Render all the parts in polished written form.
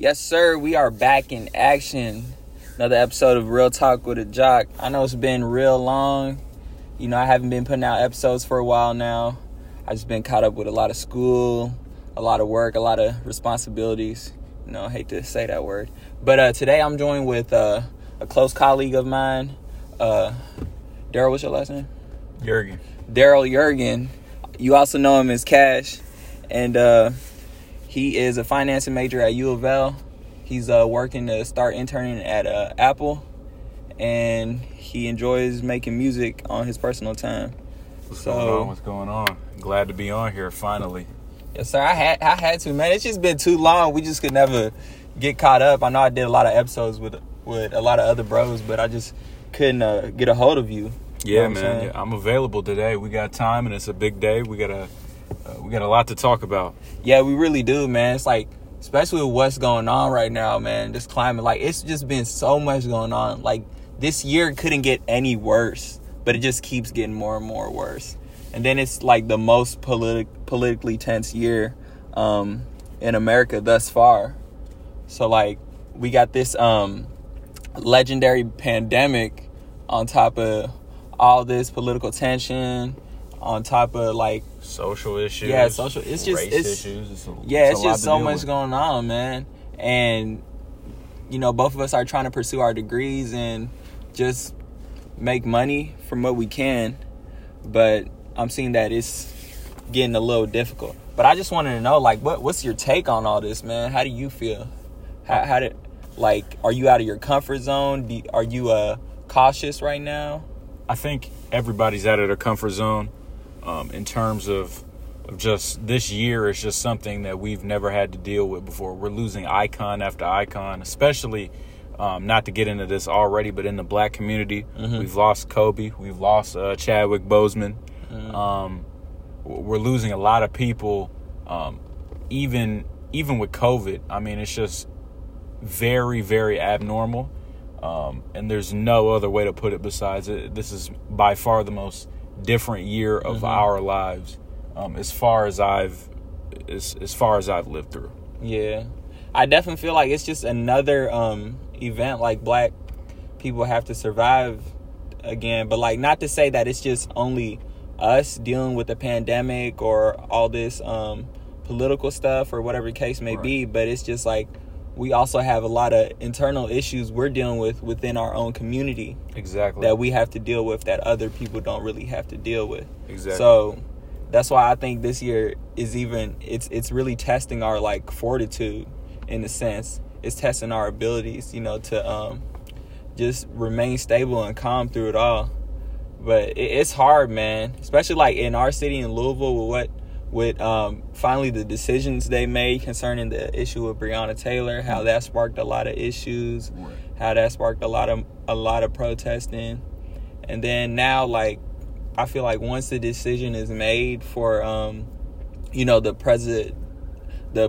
Yes, sir. We are back in action. Another episode of Real Talk with a Jock. I know it's been real long. You know, I haven't been putting out episodes for a while now. I've just been caught up with a lot of school, a lot of work, a lot of responsibilities. You know, I hate to say that word. But today I'm joined with a close colleague of mine. Darryl, what's your last name? Yeargin. Darryl Yeargin. You also know him as Cash. And he is a financing major at UofL. He's working to start interning at Apple, and he enjoys making music on his personal time. What's going on? Glad to be on here finally. Yes, sir. I had to, man. It's just been too long. We just could never get caught up. I know I did a lot of episodes with a lot of other bros, but I just couldn't get a hold of you. Yeah, man. Yeah, I'm available today. We got time, and it's a big day. We got a lot to talk about. Yeah, we really do, man. It's like, especially with what's going on right now, man, this climate. Like, it's just been so much going on. Like, this year couldn't get any worse, but it just keeps getting more and more worse. And then it's, like, the most politically tense year in America thus far. So, like, we got this legendary pandemic on top of all this political tension, on top of, like, social issues. Yeah, social. It's just race issues. It's just so much going on, man. And you know, both of us are trying to pursue our degrees and just make money from what we can. But I'm seeing that it's getting a little difficult. But I just wanted to know, like, what's your take on all this, man? How do you feel? How are you out of your comfort zone? Are you cautious right now? I think everybody's out of their comfort zone. In terms of just this year, it's just something that we've never had to deal with before. We're losing icon after icon, especially, not to get into this already, but in the black community. Mm-hmm. We've lost Kobe. We've lost Chadwick Boseman. Mm-hmm. We're losing a lot of people, even with COVID. I mean, it's just very, very abnormal, and there's no other way to put it besides it. This is by far the most different year of mm-hmm. our lives, as far as I've lived through. Yeah, I definitely feel like it's just another event. Like, black people have to survive again, but like, not to say that it's just only us dealing with the pandemic or all this political stuff or whatever the case may be, but it's just like we also have a lot of internal issues we're dealing with within our own community. Exactly. That we have to deal with that other people don't really have to deal with. Exactly. So that's why I think this year is it's really testing our, like, fortitude in a sense. It's testing our abilities, you know, to just remain stable and calm through it all. But it's hard, man, especially like in our city in Louisville with finally the decisions they made concerning the issue of Breonna Taylor, how that sparked a lot of issues, right. How that sparked a lot of protesting. And then now, like, I feel like once the decision is made for you know, the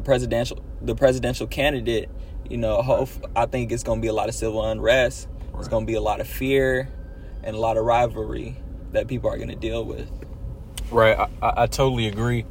presidential candidate, you know, I think it's going to be a lot of civil unrest. Right. It's going to be a lot of fear and a lot of rivalry that people are going to deal with. Right, I totally agree.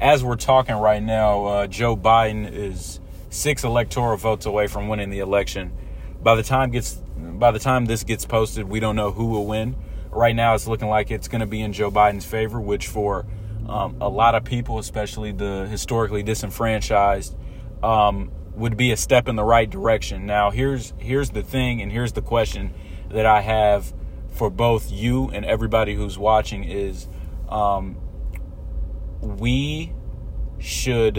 As we're talking right now, Joe Biden is 6 electoral votes away from winning the election. By the time this gets posted, we don't know who will win. Right now, it's looking like it's going to be in Joe Biden's favor, which for a lot of people, especially the historically disenfranchised, would be a step in the right direction. Now, here's the thing, and here's the question that I have for both you and everybody who's watching is, we should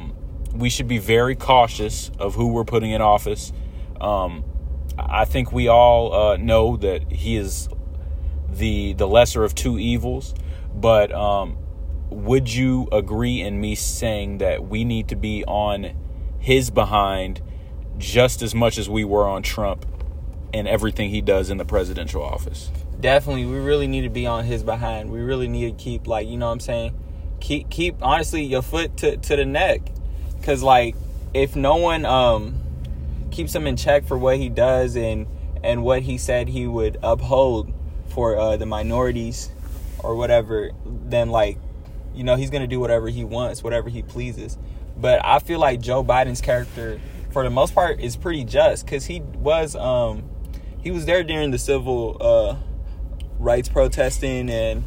be very cautious of who we're putting in office. I think we all know that he is the lesser of two evils, but would you agree in me saying that we need to be on his behind just as much as we were on Trump and everything he does in the presidential office? Definitely, we really need to be on his behind. We really need to keep, like, you know what I'm saying? Keep honestly, your foot to the neck. Because, like, if no one keeps him in check for what he does and what he said he would uphold for the minorities or whatever, then, like, you know, he's going to do whatever he wants, whatever he pleases. But I feel like Joe Biden's character, for the most part, is pretty just, because he was there during the civil rights protesting and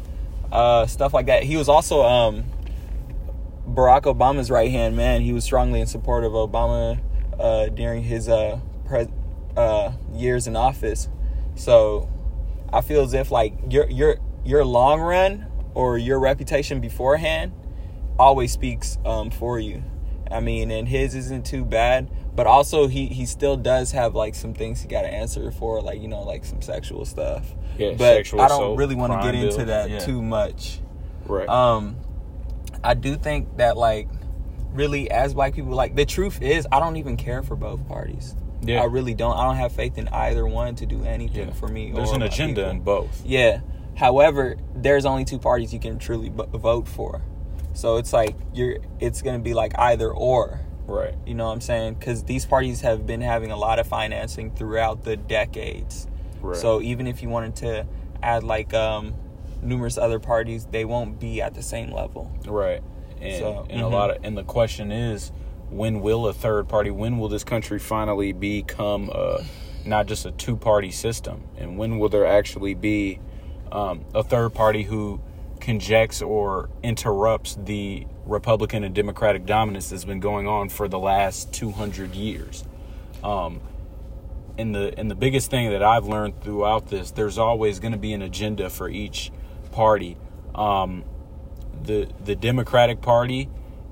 stuff like that. He was also Barack Obama's right-hand man. He was strongly in support of Obama during his years in office. So I feel as if, like, your long run or your reputation beforehand always speaks for you. I mean, and his isn't too bad, but also he still does have, like, some things he got to answer for, like, you know, like some sexual stuff. Yeah, but sexual assault, I don't really want to get into that too much. Right. I do think that, like, really, as black people, like, the truth is, I don't even care for both parties. Yeah. I really don't. I don't have faith in either one to do anything for me. There's an agenda in both. Yeah. However, there's only two parties you can truly vote for. So it's like it's going to be like either or. Right. You know what I'm saying? Because these parties have been having a lot of financing throughout the decades. Right. So even if you wanted to add, like, numerous other parties, they won't be at the same level. Right. And a lot of, and the question is, when will a third party, when will this country finally become not just a two-party system? And when will there actually be a third party who conjects or interrupts the Republican and Democratic dominance that's been going on for the last 200 years? And the biggest thing that I've learned throughout this, there's always going to be an agenda for each party. The Democratic Party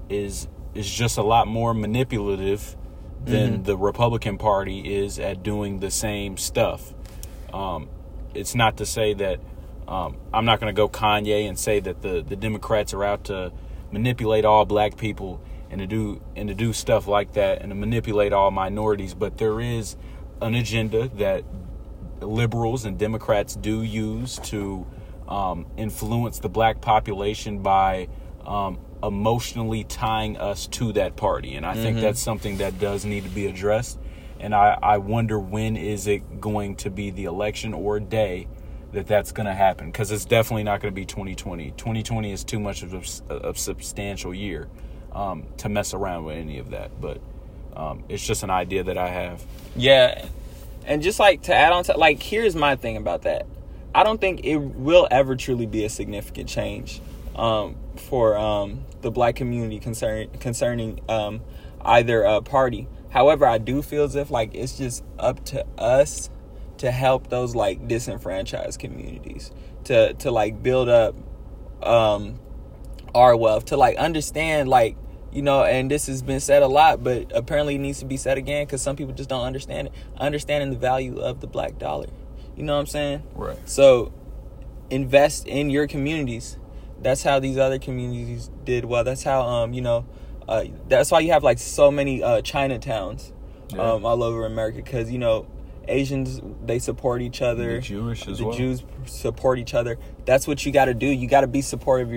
is just a lot more manipulative than the Republican Party is at doing the same stuff. It's not to say that I'm not going to go Kanye and say that the Democrats are out to manipulate all black people and to do stuff like that and to manipulate all minorities. But there is an agenda that liberals and Democrats do use to influence the black population by emotionally tying us to that party. And I think that's something that does need to be addressed. And I wonder, when is it going to be the election or day that's going to happen? Because it's definitely not going to be 2020. 2020 is too much of a substantial year to mess around with any of that. But it's just an idea that I have. Yeah. And just, like, to add on to, like, here's my thing about that. I don't think it will ever truly be a significant change for the black community concerning either party. However, I do feel as if, like, it's just up to us to help those, like, disenfranchised communities to like build up our wealth, to, like, understand, like, you know, and this has been said a lot, but apparently it needs to be said again, because some people just don't understand it, understanding the value of the black dollar. You know what I'm saying? Right. So invest in your communities. That's how these other communities did well. That's how, that's why you have, like, so many Chinatowns all over America, because, you know, Asians, they support each other. And the Jewish as well. The Jews support each other. That's what you got to do. You got to be supportive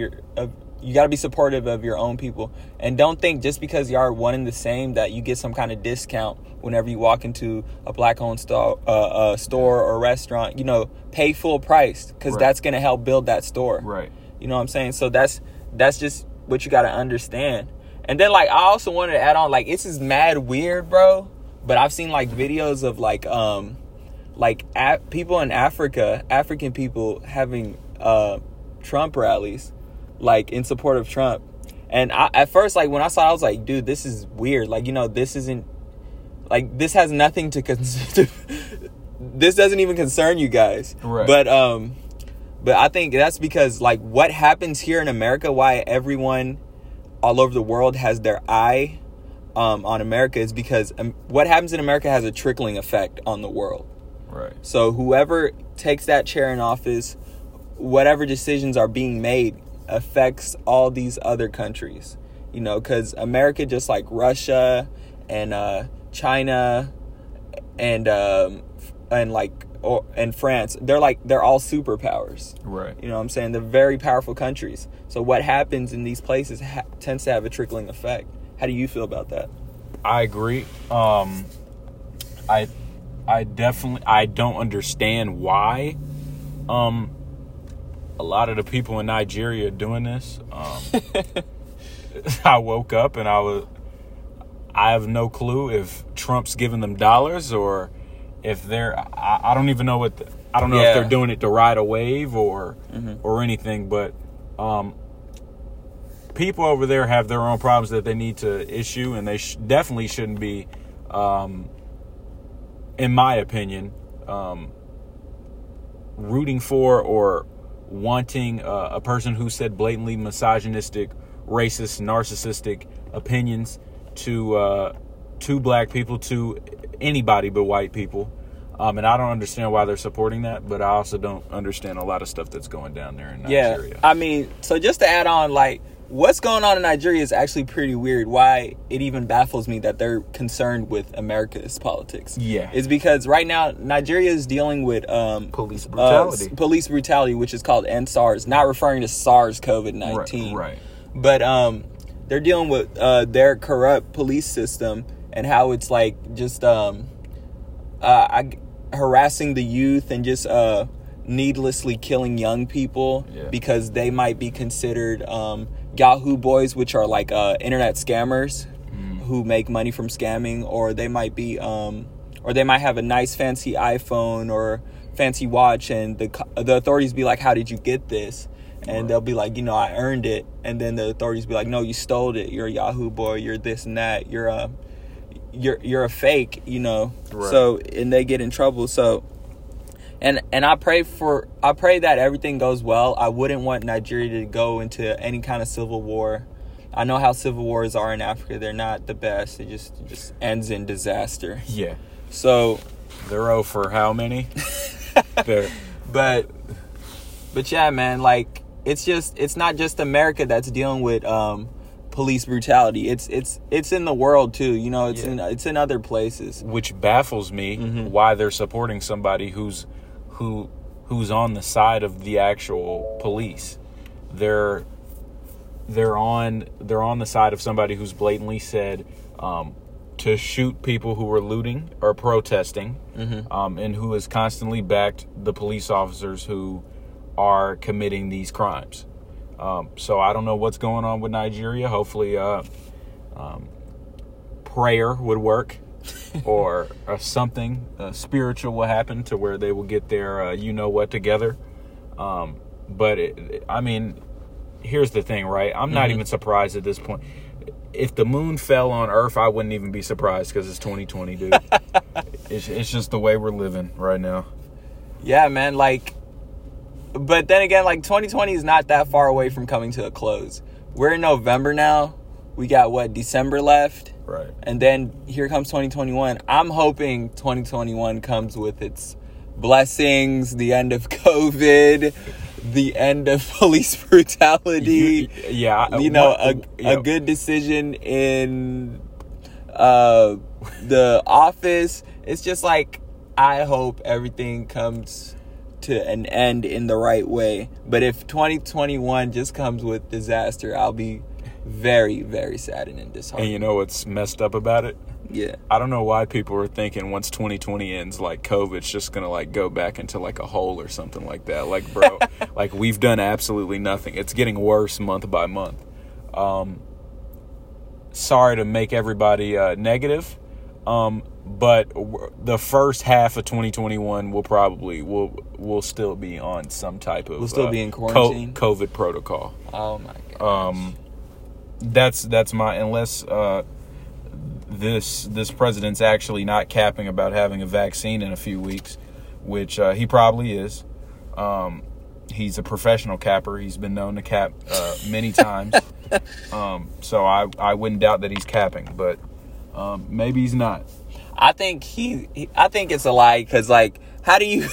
of your own people. And don't think just because you are one and the same that you get some kind of discount whenever you walk into a black-owned store or restaurant. You know, pay full price, because that's going to help build that store. Right. You know what I'm saying? So that's just what you got to understand. And then, like, I also wanted to add on, like, it's just mad weird, bro. But I've seen, like, videos of, like, people in Africa, African people having Trump rallies, like, in support of Trump. And at first, like, when I saw it, I was like, dude, this is weird. Like, you know, this isn't, like, this has nothing to this doesn't even concern you guys. Right. But I think that's because, like, what happens here in America, why everyone all over the world has their eye on America, is because what happens in America has a trickling effect on the world. Right. So whoever takes that chair in office, whatever decisions are being made affects all these other countries, you know, because America, just like Russia and China and France, they're all superpowers. Right. You know what I'm saying? They're very powerful countries. So what happens in these places tends to have a trickling effect. How do you feel about that? I agree. I don't understand why a lot of the people in Nigeria are doing this. I woke up and I was I have no clue if Trump's giving them dollars or if they're, I don't even know what, I don't know if they're doing it to ride a wave or anything, but people over there have their own problems that they need to issue, and they definitely shouldn't be, in my opinion, rooting for or wanting a person who said blatantly misogynistic, racist, narcissistic opinions to black people, to anybody but white people. And I don't understand why they're supporting that, but I also don't understand a lot of stuff that's going down there in Nigeria. Yeah, I mean, so just to add on, like, what's going on in Nigeria is actually pretty weird. Why it even baffles me that they're concerned with America's politics. Yeah. It's because right now Nigeria is dealing with police brutality. Police brutality, which is called NSARS, not referring to SARS COVID-19. Right. But they're dealing with their corrupt police system and how it's like just harassing the youth and just needlessly killing young people because they might be considered Yahoo boys, which are like internet scammers who make money from scamming, or they might be or they might have a nice fancy iPhone or fancy watch, and the authorities be like, how did you get this? And they'll be like, you know, I earned it. And then the authorities be like, no, you stole it, you're a Yahoo boy, you're this and that, you're a fake, you know. Right. So, and they get in trouble. So And I pray that everything goes well. I wouldn't want Nigeria to go into any kind of civil war. I know how civil wars are in Africa. They're not the best. It just ends in disaster. Yeah. So they're over how many? But yeah, man, like it's not just America that's dealing with police brutality. It's in the world too, you know, it's in other places. Which baffles me why they're supporting somebody who's on the side of the actual police. They're on the side of somebody who's blatantly said to shoot people who were looting or protesting, and who has constantly backed the police officers who are committing these crimes. So I don't know what's going on with Nigeria. Hopefully prayer would work. or something spiritual will happen to where they will get their you-know-what together. But here's the thing, right? I'm not even surprised at this point. If the moon fell on Earth, I wouldn't even be surprised because it's 2020, dude. It's just the way we're living right now. Yeah, man, like, but then again, like, 2020 is not that far away from coming to a close. We're in November now. We got, what, December left? Right. And then here comes 2021. I'm hoping 2021 comes with its blessings, the end of COVID, the end of police brutality. Yeah. You know, a good decision in the office. It's just like, I hope everything comes to an end in the right way. But if 2021 just comes with disaster, I'll be very, very saddened and disheartened. And you know what's messed up about it? Yeah. I don't know why people are thinking once 2020 ends, like, COVID's just going to, like, go back into, like, a hole or something like that. Like, bro, like, we've done absolutely nothing. It's getting worse month by month. Sorry to make everybody negative, but the first half of 2021 will still be on some type of we'll still be in quarantine. COVID protocol. Oh, my gosh. That's my, unless this president's actually not capping about having a vaccine in a few weeks, which he probably is. He's a professional capper. He's been known to cap many times. So I wouldn't doubt that he's capping, but maybe he's not. I think I think it's a lie, because, like, how do you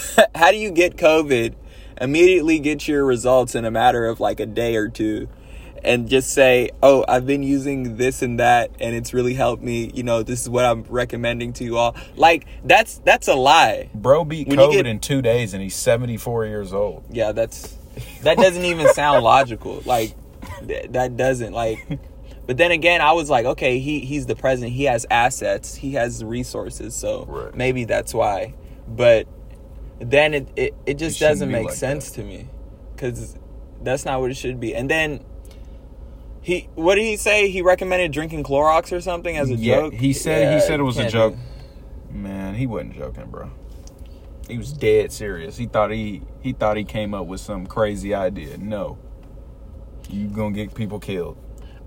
get COVID, immediately get your results in a matter of like a day or two, and just say, oh, I've been using this and that, and it's really helped me. You know, this is what I'm recommending to you all. Like, that's a lie. Bro beat COVID in 2 days, and he's 74 years old. Yeah, that doesn't even sound logical. Like, that doesn't, like. But then again, I was like, okay, he's the president. He has assets. He has resources. So maybe that's why. But then it just doesn't make sense to me, because that's not what it should be. And then What did he say? He recommended drinking Clorox or something as a joke? He said it was a joke. Man, he wasn't joking, bro. He was dead serious. He thought he came up with some crazy idea. No. You're going to get people killed.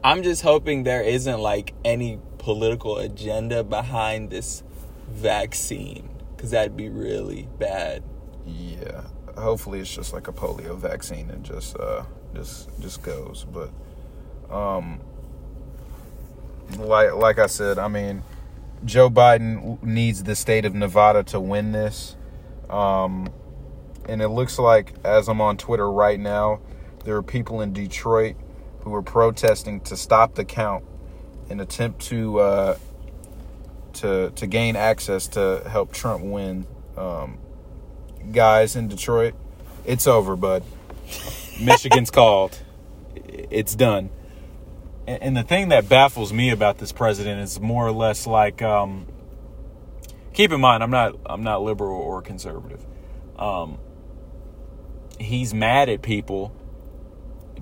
I'm just hoping there isn't, like, any political agenda behind this vaccine. Because that'd be really bad. Yeah. Hopefully it's just, like, a polio vaccine and just goes. But, like I said, I mean, Joe Biden needs the state of Nevada to win this. And it looks like, as I'm on Twitter right now, there are people in Detroit who are protesting to stop the count in attempt to gain access to help Trump win. Guys in Detroit, it's over, bud. Michigan's called. It's done. And the thing that baffles me about this president is more or less like, keep in mind, I'm not liberal or conservative. He's mad at people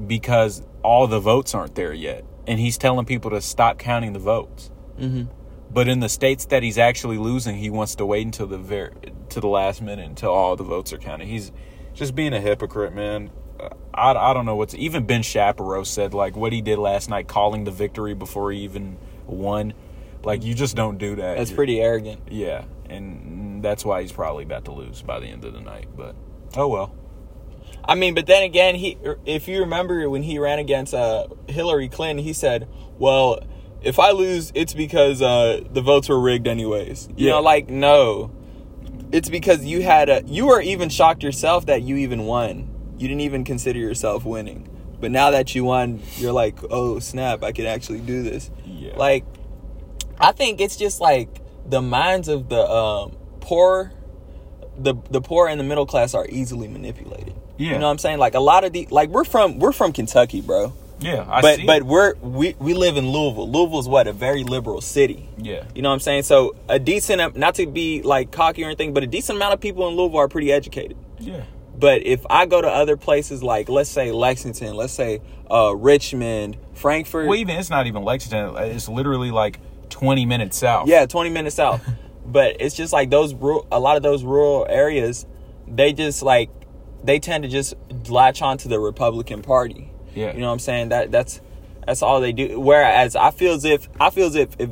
because all the votes aren't there yet. And he's telling people to stop counting the votes. Mm-hmm. But in the states that he's actually losing, he wants to wait until the last minute until all the votes are counted. He's just being a hypocrite, man. I don't know even Ben Shapiro said, like, what he did last night, calling the victory before he even won. Like, you just don't do that. That's pretty arrogant. Yeah, and that's why he's probably about to lose by the end of the night. But, oh well. I mean, but then again, if you remember when he ran against Hillary Clinton, he said, well, if I lose, it's because the votes were rigged anyways. You know, like, no. It's because you were even shocked yourself that you even won. You didn't even consider yourself winning. But now that you won, you're like, oh, snap, I can actually do this. Yeah. Like, I think it's just, like, the minds of the poor, the poor and the middle class are easily manipulated. Yeah. You know what I'm saying? Like, a lot of the... Like, we're from Kentucky, bro. Yeah, I see. But we live in Louisville. Louisville's what? A very liberal city. Yeah. You know what I'm saying? So, a decent... Not to be, like, cocky or anything, but a decent amount of people in Louisville are pretty educated. Yeah. But if I go to other places like, let's say, Lexington, let's say, Richmond, Frankfort... Well, it's not even Lexington. It's literally, like, 20 minutes south. Yeah, 20 minutes south. But it's just, like, a lot of those rural areas, they just, like... They tend to just latch on to the Republican Party. Yeah. You know what I'm saying? That's all they do. Whereas I feel as if the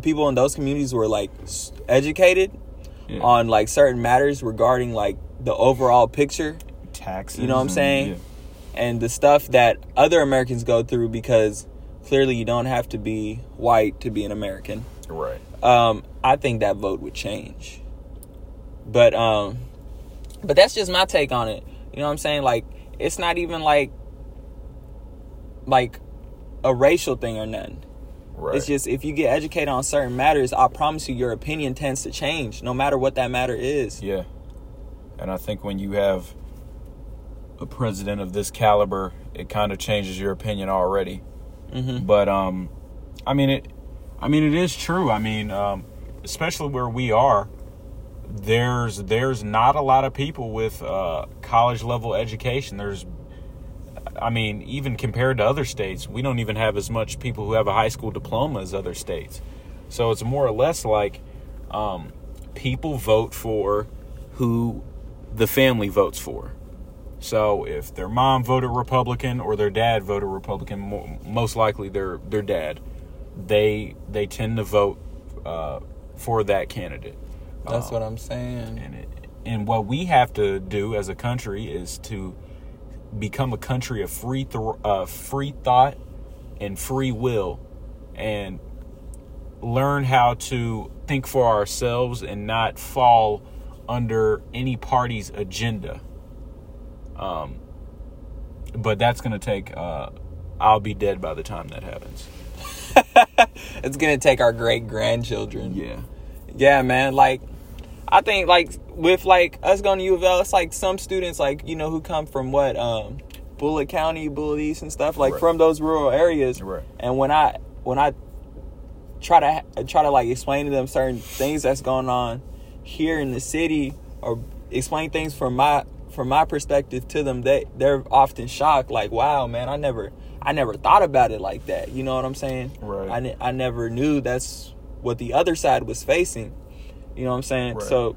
people in those communities were like educated on like certain matters regarding like the overall picture, taxes, you know what I'm saying? And the stuff that other Americans go through, because clearly you don't have to be white to be an American. Right. I think that vote would change. But that's just my take on it. You know what I'm saying? Like, it's not even like a racial thing or nothing. Right. It's just, if you get educated on certain matters, I promise you, your opinion tends to change, no matter what that matter is. Yeah. And I think when you have a president of this caliber, it kind of changes your opinion already. Mm-hmm. But, I mean, it is true. I mean, especially where we are, there's not a lot of people with college level education. Even compared to other states, we don't even have as much people who have a high school diploma as other states. So it's more or less like people vote for who the family votes for. So if their mom voted Republican or their dad voted Republican, most likely their dad, they tend to vote for that candidate. That's what I'm saying. And what we have to do as a country is to become a country of free thought and free will, and learn how to think for ourselves and not fall under any party's agenda. But that's going to take... I'll be dead by the time that happens. It's going to take our great-grandchildren. Yeah. Yeah, man. Like, I think, like, with, like, us going to UofL, it's, like, some students, like, you know, who come from, what, Bullitt County, Bullitt East and stuff, like, right, from those rural areas. Right. And when I try to, like, explain to them certain things that's going on here in the city, or explain things from my perspective to them, they're often shocked, like, wow, man, I never I never thought about it like that. You know what I'm saying? Right. I never knew that's what the other side was facing. You know what I'm saying? Right. So,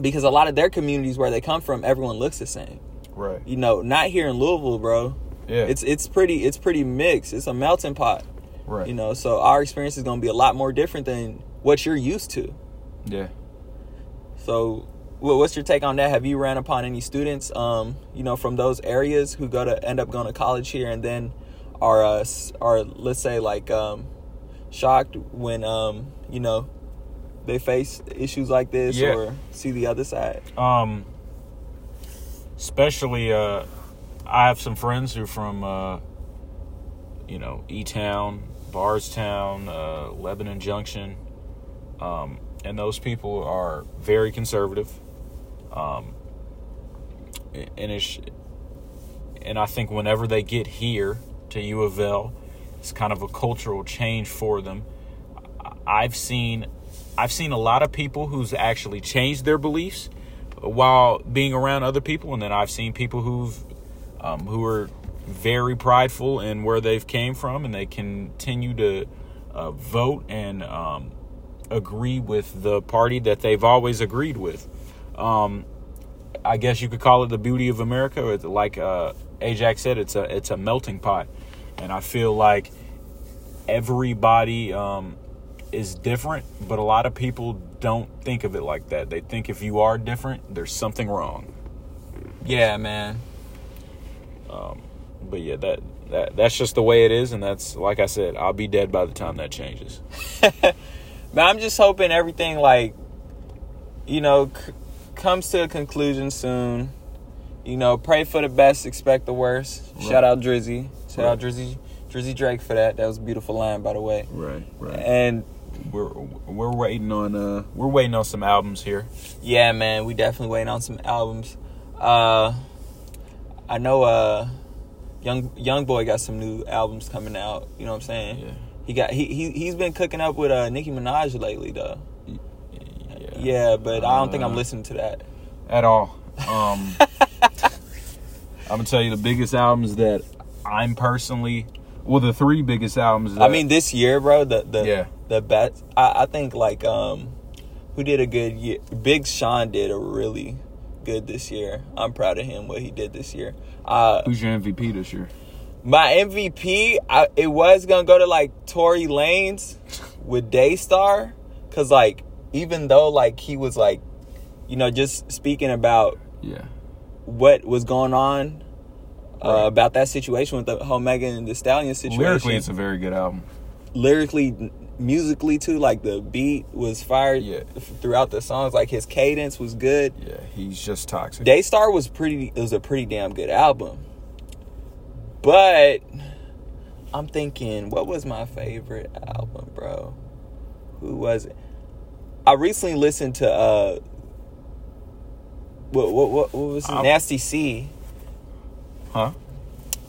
because a lot of their communities where they come from, everyone looks the same. Right. You know, not here in Louisville, bro. Yeah. It's pretty mixed. It's a melting pot. Right. You know, so our experience is going to be a lot more different than what you're used to. Yeah. So, what's your take on that? Have you ran upon any students, you know, from those areas who end up going to college here and then are let's say like shocked when you know, they face issues like this or see the other side? Especially, I have some friends who are from, you know, E-Town, Bardstown, Lebanon Junction, and those people are very conservative, and I think whenever they get here to UofL, it's kind of a cultural change for them. I've seen a lot of people who's actually changed their beliefs while being around other people, and then I've seen people who are very prideful in where they've came from, and they continue to vote and agree with the party that they've always agreed with. I guess you could call it the beauty of America, or like Ajax said, it's a melting pot, and I feel like everybody is different, but a lot of people don't think of it like that. They think if you are different, there's something wrong. Yeah, man. But yeah, that's just the way it is, and that's, like I said, I'll be dead by the time that changes. Man, I'm just hoping everything, like, you know, comes to a conclusion soon. You know, pray for the best, expect the worst. Right. Shout out Drizzy. Shout out Drizzy Drake for that. That was a beautiful line, by the way. Right. And we're waiting on some albums here. Yeah, man, we definitely waiting on some albums. I know Young Boy got some new albums coming out. You know what I'm saying? Yeah. He's been cooking up with Nicki Minaj lately though. Yeah, but I don't think I'm listening to that at all. I'm gonna tell you the biggest albums that I'm personally, well, the three biggest albums. That, I mean, this year, bro, the best. I think like who did a good year? Big Sean did a really good this year. I'm proud of him what he did this year. Who's your MVP this year? My MVP, it was going to go to, like, Tory Lanez with Daystar. Because, like, even though, like, he was, like, you know, just speaking about what was going on, about that situation with the whole Megan and the Stallion situation. Lyrically, it's a very good album. Lyrically, musically, too. Like, the beat was fired throughout the songs. Like, his cadence was good. Yeah, he's just toxic. Daystar was a pretty damn good album. But I'm thinking, what was my favorite album, bro? Who was it? I recently listened to what was it? Nasty C. Huh?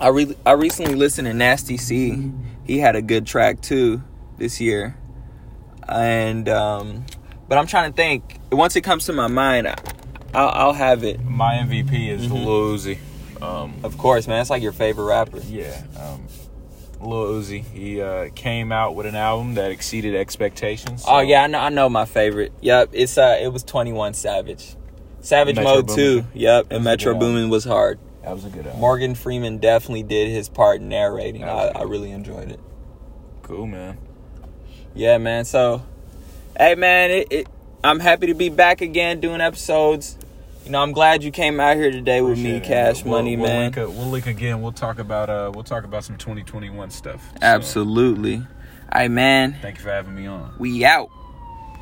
I recently listened to Nasty C. He had a good track too this year, and but I'm trying to think. Once it comes to my mind, I'll have it. My MVP is Lil Uzi. Of course, man. That's like your favorite rapper. Yeah. Lil Uzi. He came out with an album that exceeded expectations. So. Oh, yeah. I know my favorite. Yep. It's it was 21 Savage. Savage Mode 2. Yep. And Metro Boomin was hard. That was a good album. Morgan Freeman definitely did his part in narrating. I really enjoyed it. Cool, man. Yeah, man. So, hey, man. I'm happy to be back again doing episodes. You know, I'm glad you came out here today with me, Cash Money, man. We'll link again. We'll talk about some 2021 stuff. Absolutely. All right, man. Thank you for having me on. We out.